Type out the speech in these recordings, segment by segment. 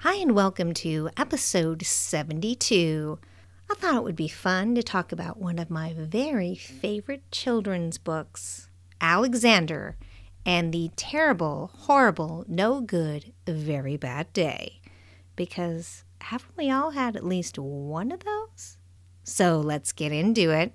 Hi, and welcome to episode 72. I thought it would be fun to talk about one of my very favorite children's books, Alexander and the Terrible, Horrible, No Good, Very Bad Day. Because haven't we all had at least one of those? So let's get into it.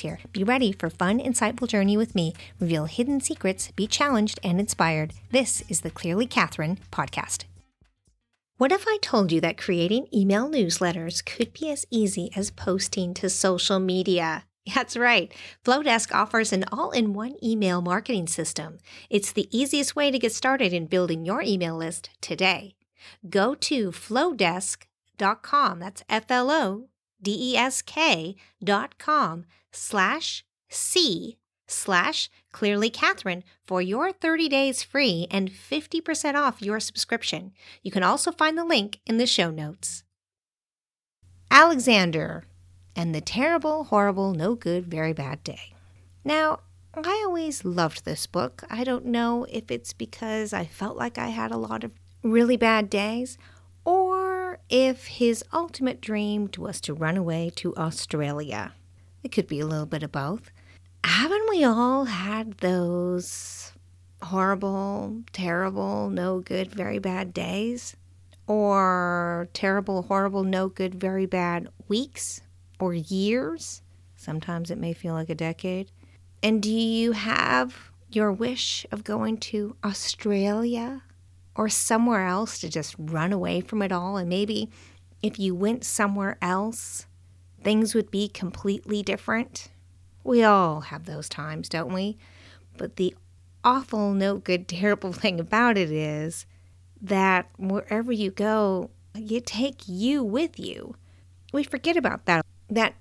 here. Be ready for fun, insightful journey with me. Reveal hidden secrets, be challenged and inspired. This is the Clearly Catherine podcast. What if I told you that creating email newsletters could be as easy as posting to social media? That's right. Flodesk offers an all-in-one email marketing system. It's the easiest way to get started in building your email list today. Go to flodesk.com. That's flodesk.com/C/Clearly Catherine for your 30 days free and 50% off your subscription. You can also find the link in the show notes. Alexander and the Terrible, Horrible, No Good, Very Bad Day. Now, I always loved this book. I don't know if it's because I felt like I had a lot of really bad days, or if his ultimate dream was to run away to Australia. It could be a little bit of both. Haven't we all had those horrible, terrible, no good, very bad days? Or terrible, horrible, no good, very bad weeks or years? Sometimes it may feel like a decade. And do you have your wish of going to Australia? Or somewhere else to just run away from it all? And maybe if you went somewhere else, things would be completely different. We all have those times, don't we? But the awful, no good, terrible thing about it is that wherever you go, you take you with you. We forget about that. That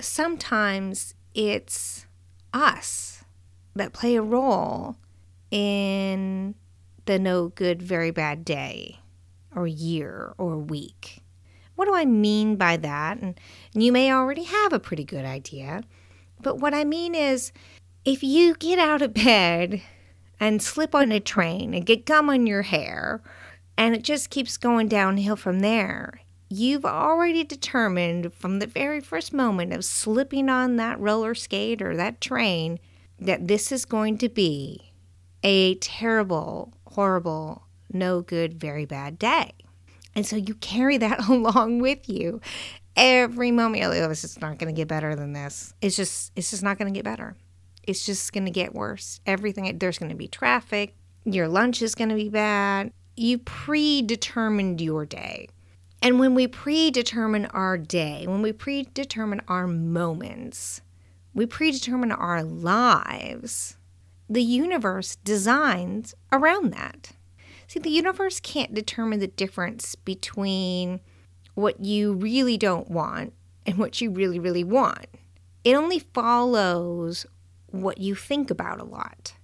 sometimes it's us that play a role in the no good, very bad day or year or week. What do I mean by that? And you may already have a pretty good idea. But what I mean is, if you get out of bed and slip on a train and get gum on your hair, and it just keeps going downhill from there, you've already determined from the very first moment of slipping on that roller skate or that train that this is going to be a terrible, horrible, no good, very bad day. And so you carry that along with you every moment. You're like, oh, this is not going to get better than this. It's just not going to get better. It's just going to get worse. Everything, there's going to be traffic. Your lunch is going to be bad. You predetermined your day. And when we predetermine our day, when we predetermine our moments, we predetermine our lives, the universe designs around that. See, the universe can't determine the difference between what you really don't want and what you really, really want. It only follows what you think about a lot.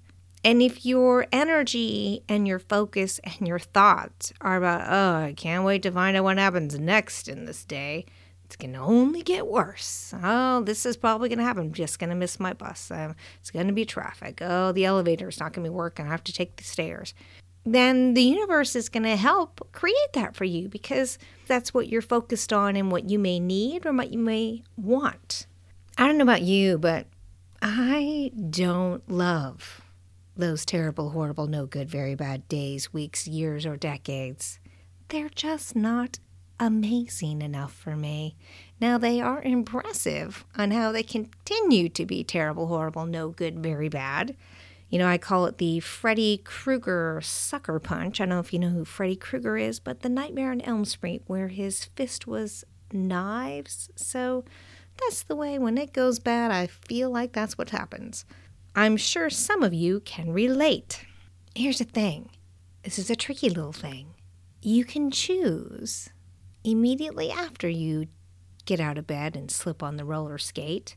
And if your energy and your focus and your thoughts are about, oh, I can't wait to find out what happens next in this day, it's going to only get worse. Oh, this is probably going to happen. I'm just going to miss my bus. It's going to be traffic. Oh, the elevator is not going to be working. I have to take the stairs. Then the universe is going to help create that for you because that's what you're focused on and what you may need or what you may want. I don't know about you, but I don't love those terrible, horrible, no good, very bad days, weeks, years, or decades. They're just not amazing enough for me. Now, they are impressive on how they continue to be terrible, horrible, no good, very bad. You know, I call it the Freddy Krueger sucker punch. I don't know if you know who Freddy Krueger is, but the Nightmare on Elm Street, where his fist was knives. So that's the way when it goes bad, I feel like that's what happens. I'm sure some of you can relate. Here's the thing. This is a tricky little thing. You can choose immediately after you get out of bed and slip on the roller skate,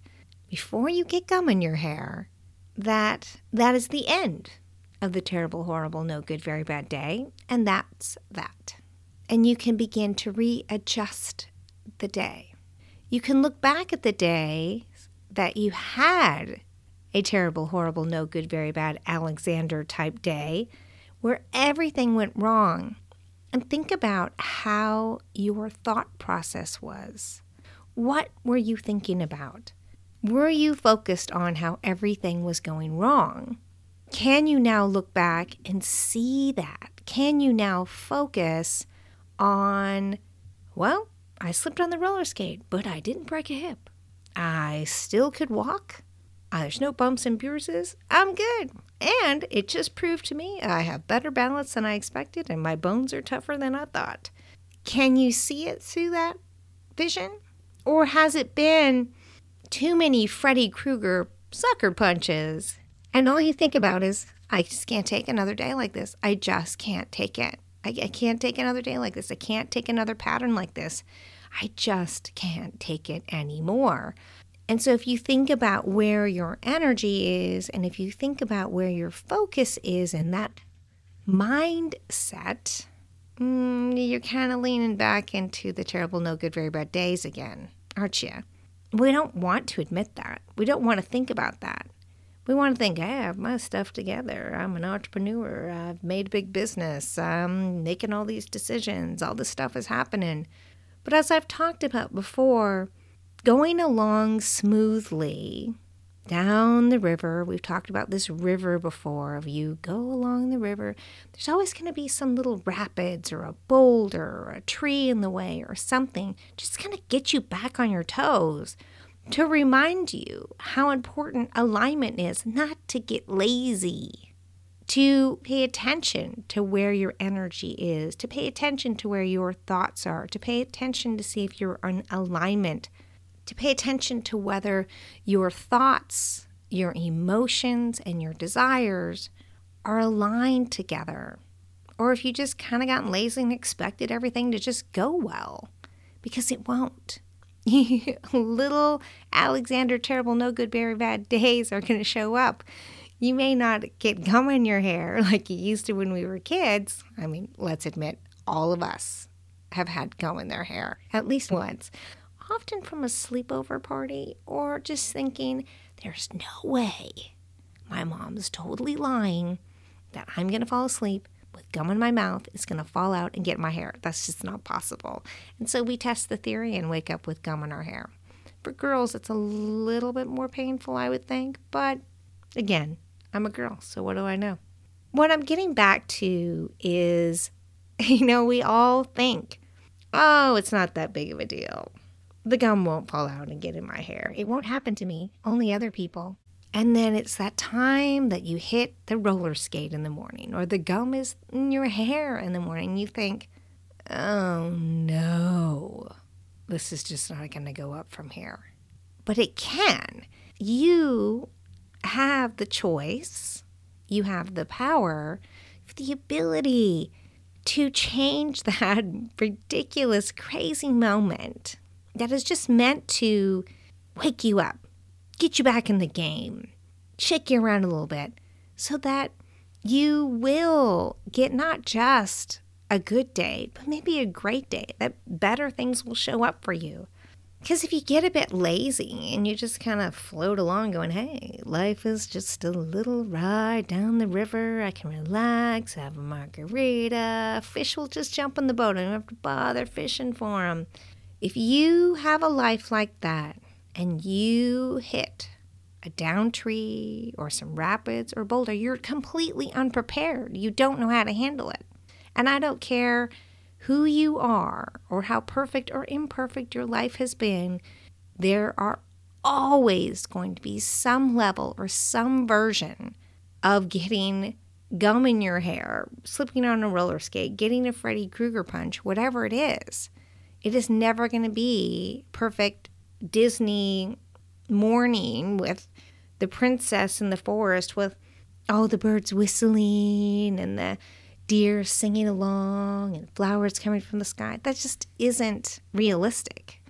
before you get gum in your hair, that is the end of the terrible, horrible, no good, very bad day. And that's that. And you can begin to readjust the day. You can look back at the day that you had a terrible, horrible, no good, very bad Alexander type day where everything went wrong and think about how your thought process was. What were you thinking about? Were you focused on how everything was going wrong? Can you now look back and see that? Can you now focus on, well, I slipped on the roller skate, but I didn't break a hip. I still could walk. There's no bumps and bruises. I'm good. And it just proved to me I have better balance than I expected and my bones are tougher than I thought. Can you see it through that vision? Or has it been too many Freddy Krueger sucker punches? And all you think about is, I just can't take another day like this. I just can't take it. I can't take another day like this. I can't take another pattern like this. I just can't take it anymore. And so if you think about where your energy is, and if you think about where your focus is in that mindset, you're kind of leaning back into the terrible, no good, very bad days again, aren't you? We don't want to admit that. We don't want to think about that. We want to think, hey, I have my stuff together. I'm an entrepreneur. I've made a big business. I'm making all these decisions. All this stuff is happening. But as I've talked about before, going along smoothly down the river, we've talked about this river before, if you go along the river, there's always going to be some little rapids or a boulder or a tree in the way or something just kind of get you back on your toes to remind you how important alignment is, not to get lazy, to pay attention to where your energy is, to pay attention to where your thoughts are, to pay attention to see if you're in alignment, to pay attention to whether your thoughts, your emotions, and your desires are aligned together, or if you just kind of gotten lazy and expected everything to just go well, because it won't. Little Alexander terrible, no good, very bad days are going to show up. You may not get gum in your hair like you used to when we were kids. I mean, let's admit, all of us have had gum in their hair at least once. Often from a sleepover party or just thinking, there's no way my mom's totally lying that I'm going to fall asleep with gum in my mouth. It's going to fall out and get my hair. That's just not possible. And so we test the theory and wake up with gum in our hair. For girls, it's a little bit more painful, I would think. But again, I'm a girl, so what do I know? What I'm getting back to is, we all think, oh, it's not that big of a deal. The gum won't fall out and get in my hair. It won't happen to me, only other people. And then it's that time that you hit the roller skate in the morning or the gum is in your hair in the morning. You think, oh no, this is just not going to go up from here. But it can. You have the choice. You have the power, the ability to change that ridiculous, crazy moment that is just meant to wake you up, get you back in the game, shake you around a little bit so that you will get not just a good day, but maybe a great day, that better things will show up for you. Because if you get a bit lazy and you just kind of float along going, hey, life is just a little ride down the river. I can relax, have a margarita. Fish will just jump in the boat. I don't have to bother fishing for them. If you have a life like that and you hit a down tree or some rapids or boulder, you're completely unprepared. You don't know how to handle it. And I don't care who you are or how perfect or imperfect your life has been, there are always going to be some level or some version of getting gum in your hair, slipping on a roller skate, getting a Freddy Krueger punch, whatever it is. It is never going to be perfect Disney morning with the princess in the forest with all the birds whistling and the deer singing along and flowers coming from the sky. That just isn't realistic.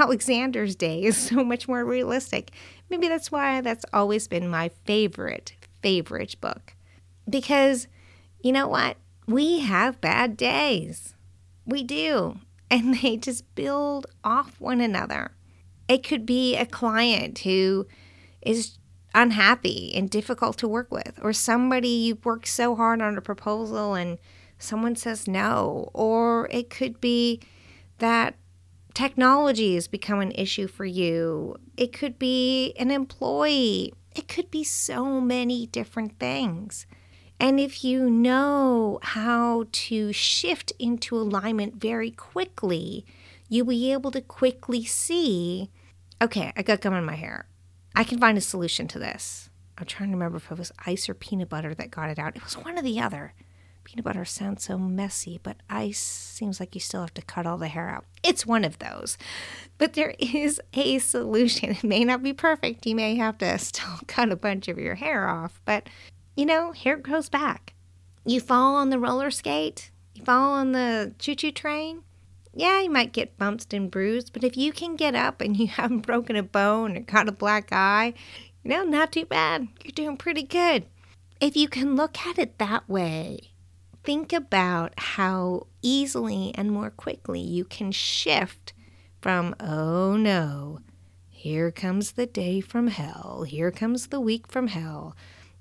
Alexander's Day is so much more realistic. Maybe that's why that's always been my favorite book. Because you know what? We have bad days. We do. And they just build off one another. It could be a client who is unhappy and difficult to work with, or somebody you've worked so hard on a proposal and someone says no, or it could be that technology has become an issue for you. It could be an employee. It could be so many different things. And if you know how to shift into alignment very quickly, you'll be able to quickly see, okay, I got gum in my hair. I can find a solution to this. I'm trying to remember if it was ice or peanut butter that got it out. It was one or the other. Peanut butter sounds so messy, but ice seems like you still have to cut all the hair out. It's one of those. But there is a solution. It may not be perfect. You may have to still cut a bunch of your hair off, but you know, hair grows back. You fall on the roller skate, you fall on the choo-choo train, yeah, you might get bumped and bruised, but if you can get up and you haven't broken a bone or got a black eye, you know, not too bad. You're doing pretty good. If you can look at it that way, think about how easily and more quickly you can shift from, oh no, here comes the day from hell, here comes the week from hell.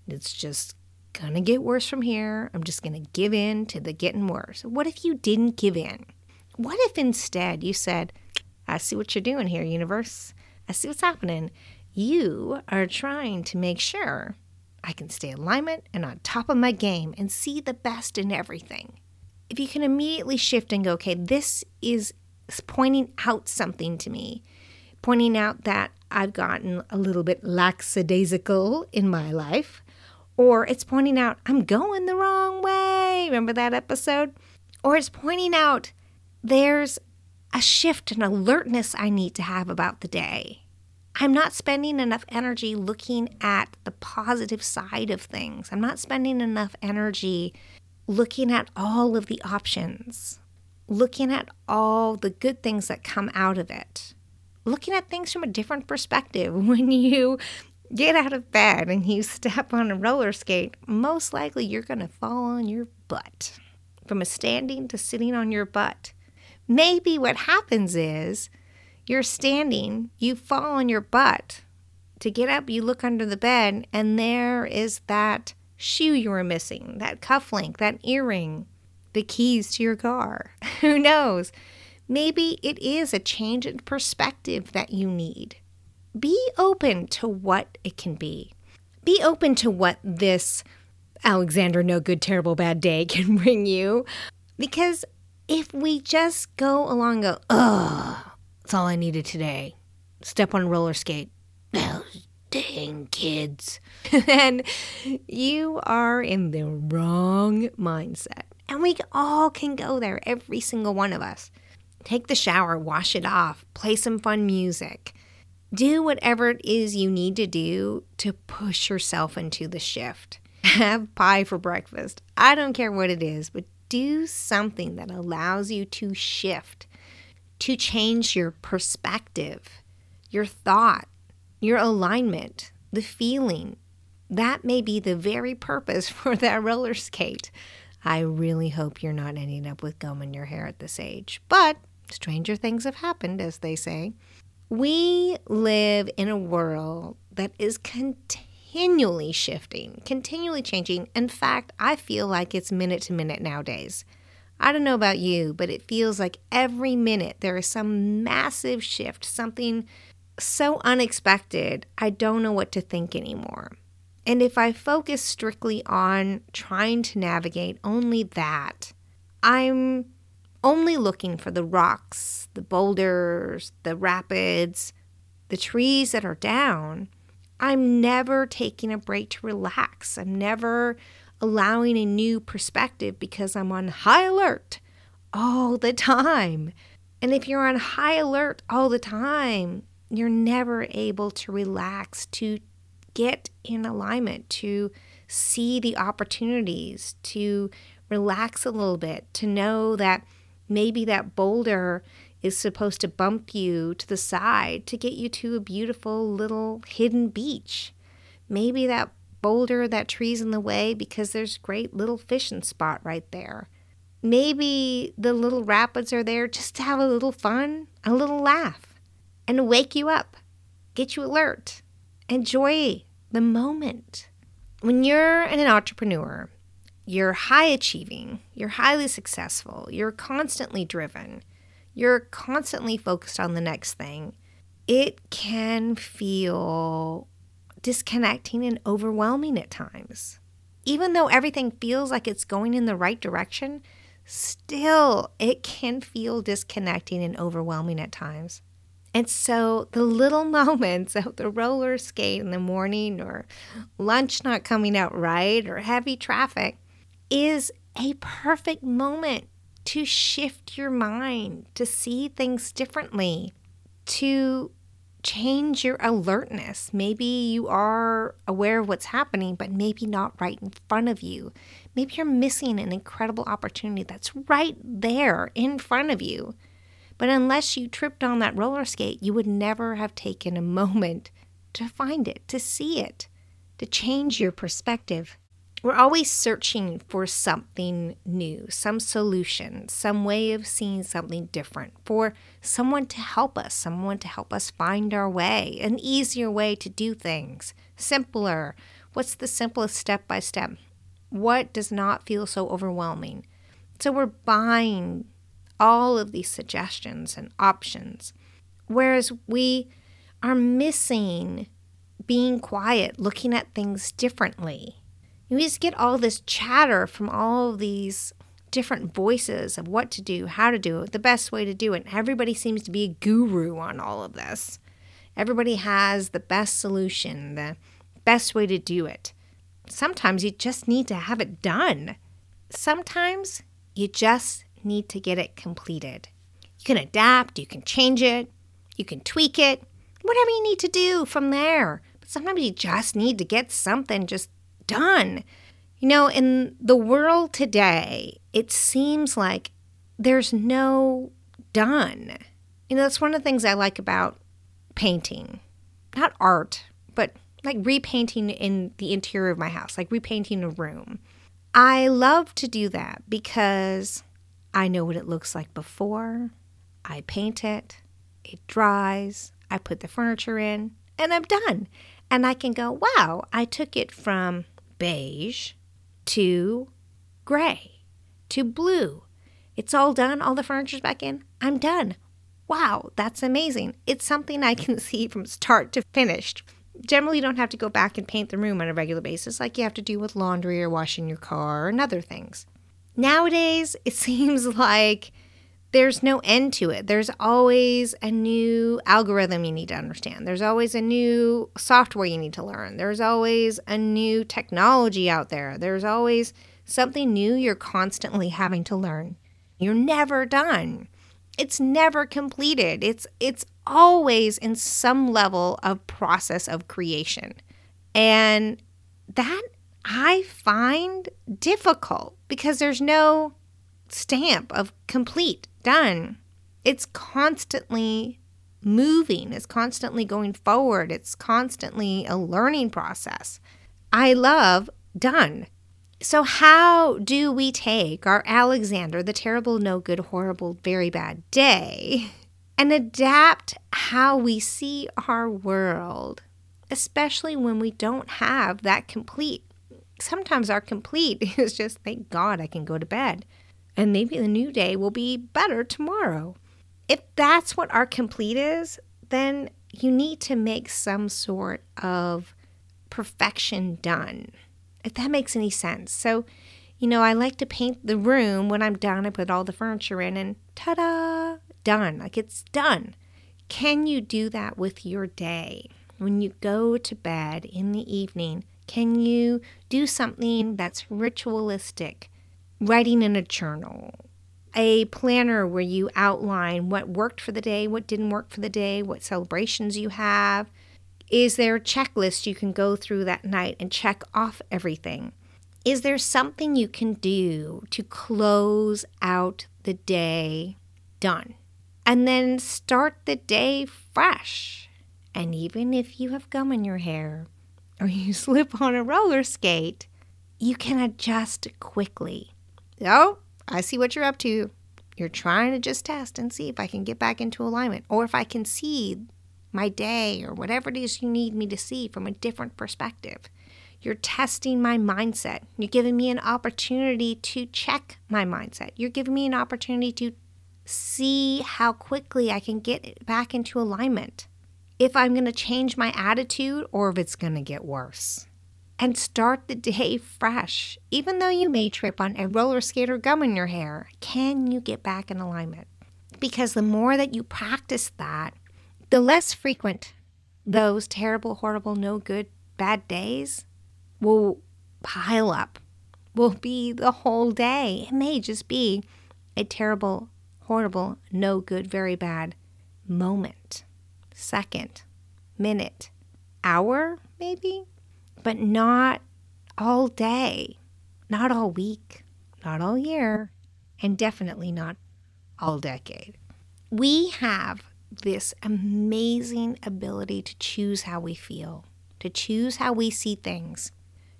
It's just going to get worse from here. I'm just going to give in to the getting worse. What if you didn't give in? What if instead you said, I see what you're doing here, universe. I see what's happening. You are trying to make sure I can stay in alignment and on top of my game and see the best in everything. If you can immediately shift and go, okay, this is pointing out something to me, pointing out that I've gotten a little bit lackadaisical in my life, or it's pointing out I'm going the wrong way. Remember that episode? Or it's pointing out, there's a shift and alertness I need to have about the day. I'm not spending enough energy looking at the positive side of things. I'm not spending enough energy looking at all of the options, looking at all the good things that come out of it, looking at things from a different perspective. When you get out of bed and you step on a roller skate, most likely you're going to fall on your butt. From a standing to sitting on your butt. Maybe what happens is you're standing, you fall on your butt. To get up, you look under the bed, and there is that shoe you were missing, that cufflink, that earring, the keys to your car. Who knows? Maybe it is a change in perspective that you need. Be open to what it can be. Be open to what this Alexander, no good, terrible, bad day can bring you. Because if we just go along and go, oh, that's all I needed today. Step on a roller skate. Those dang kids. Then you are in the wrong mindset. And we all can go there, every single one of us. Take the shower, wash it off, play some fun music. Do whatever it is you need to do to push yourself into the shift. Have pie for breakfast. I don't care what it is, but do something that allows you to shift, to change your perspective, your thought, your alignment, the feeling. That may be the very purpose for that roller skate. I really hope you're not ending up with gum in your hair at this age, but stranger things have happened, as they say. We live in a world that is continually shifting, continually changing. In fact, I feel like it's minute to minute nowadays. I don't know about you, but it feels like every minute there is some massive shift, something so unexpected, I don't know what to think anymore. And if I focus strictly on trying to navigate only that, I'm only looking for the rocks, the boulders, the rapids, the trees that are down. I'm never taking a break to relax. I'm never allowing a new perspective because I'm on high alert all the time. And if you're on high alert all the time, you're never able to relax, to get in alignment, to see the opportunities, to relax a little bit, to know that maybe that boulder is supposed to bump you to the side to get you to a beautiful little hidden beach. Maybe that boulder, that tree's in the way because there's great little fishing spot right there. Maybe the little rapids are there just to have a little fun, a little laugh, and to wake you up, get you alert. Enjoy the moment. When you're an entrepreneur, you're high achieving, you're highly successful, you're constantly driven, you're constantly focused on the next thing. It can feel disconnecting and overwhelming at times. Even though everything feels like it's going in the right direction, still it can feel disconnecting and overwhelming at times. And so the little moments of the roller skate in the morning or lunch not coming out right or heavy traffic is a perfect moment to shift your mind, to see things differently, to change your alertness. Maybe you are aware of what's happening, but maybe not right in front of you. Maybe you're missing an incredible opportunity that's right there in front of you. But unless you tripped on that roller skate, you would never have taken a moment to find it, to see it, to change your perspective. We're always searching for something new, some solution, some way of seeing something different, for someone to help us find our way, an easier way to do things, simpler. What's the simplest step by step? What does not feel so overwhelming? So we're buying all of these suggestions and options, whereas we are missing being quiet, looking at things differently. We just get all this chatter from all of these different voices of what to do, how to do it, the best way to do it. Everybody seems to be a guru on all of this. Everybody has the best solution, the best way to do it. Sometimes you just need to have it done. Sometimes you just need to get it completed. You can adapt, you can change it, you can tweak it, whatever you need to do from there. But sometimes you just need to get something just done. You know, in the world today, it seems like there's no done. You know, that's one of the things I like about painting. Not art, but like repainting in the interior of my house, like repainting a room. I love to do that because I know what it looks like before, I paint it, it dries, I put the furniture in, and I'm done. And I can go, wow, I took it from beige to gray to blue. It's all done, all the furniture's back in, I'm done. Wow, that's amazing. It's something I can see from start to finish. Generally, you don't have to go back and paint the room on a regular basis like you have to do with laundry or washing your car and other things. Nowadays, it seems like there's no end to it. There's always a new algorithm you need to understand. There's always a new software you need to learn. There's always a new technology out there. There's always something new you're constantly having to learn. You're never done. It's never completed. It's always in some level of process of creation. And that I find difficult because there's no stamp of complete, done. It's constantly moving. It's constantly going forward. It's constantly a learning process. I love done. So how do we take our Alexander, the Terrible, No Good, Horrible, Very Bad Day and adapt how we see our world, especially when we don't have that complete? Sometimes our complete is just, thank God I can go to bed. And maybe the new day will be better tomorrow. If that's what our complete is, then you need to make some sort of perfection done, if that makes any sense. So, you know, I like to paint the room. When I'm done, I put all the furniture in and ta-da, done. Like it's done. Can you do that with your day? When you go to bed in the evening, can you do something that's ritualistic? Writing in a journal, a planner where you outline what worked for the day, what didn't work for the day, what celebrations you have. Is there a checklist you can go through that night and check off everything? Is there something you can do to close out the day done? And then start the day fresh. And even if you have gum in your hair or you slip on a roller skate, you can adjust quickly. Oh, I see what you're up to. You're trying to just test and see if I can get back into alignment, or if I can see my day or whatever it is you need me to see from a different perspective. You're testing my mindset. You're giving me an opportunity to check my mindset. You're giving me an opportunity to see how quickly I can get back into alignment, if I'm going to change my attitude or if it's going to get worse. And start the day fresh. Even though you may trip on a roller skate or gum in your hair, can you get back in alignment? Because the more that you practice that, the less frequent those terrible, horrible, no good, bad days will pile up, will be the whole day. It may just be a terrible, horrible, no good, very bad moment, second, minute, hour maybe, but not all day, not all week, not all year, and definitely not all decade. We have this amazing ability to choose how we feel, to choose how we see things,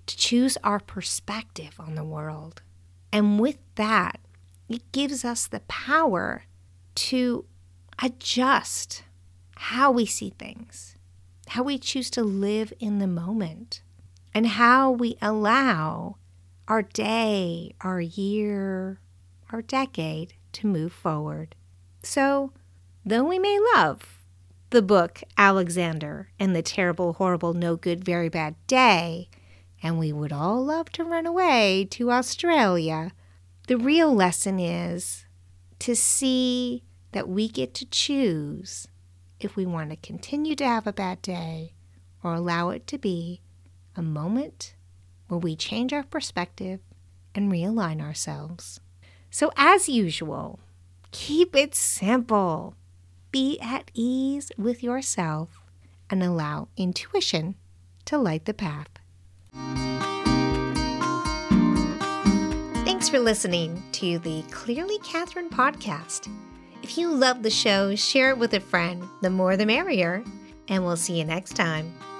to choose our perspective on the world. And with that, it gives us the power to adjust how we see things, how we choose to live in the moment, and how we allow our day, our year, our decade to move forward. So, though we may love the book Alexander and the Terrible, Horrible, No Good, Very Bad Day, and we would all love to run away to Australia, the real lesson is to see that we get to choose if we want to continue to have a bad day or allow it to be a moment where we change our perspective and realign ourselves. So as usual, keep it simple. Be at ease with yourself and allow intuition to light the path. Thanks for listening to the Clearly Catherine podcast. If you love the show, share it with a friend. The more the merrier. And we'll see you next time.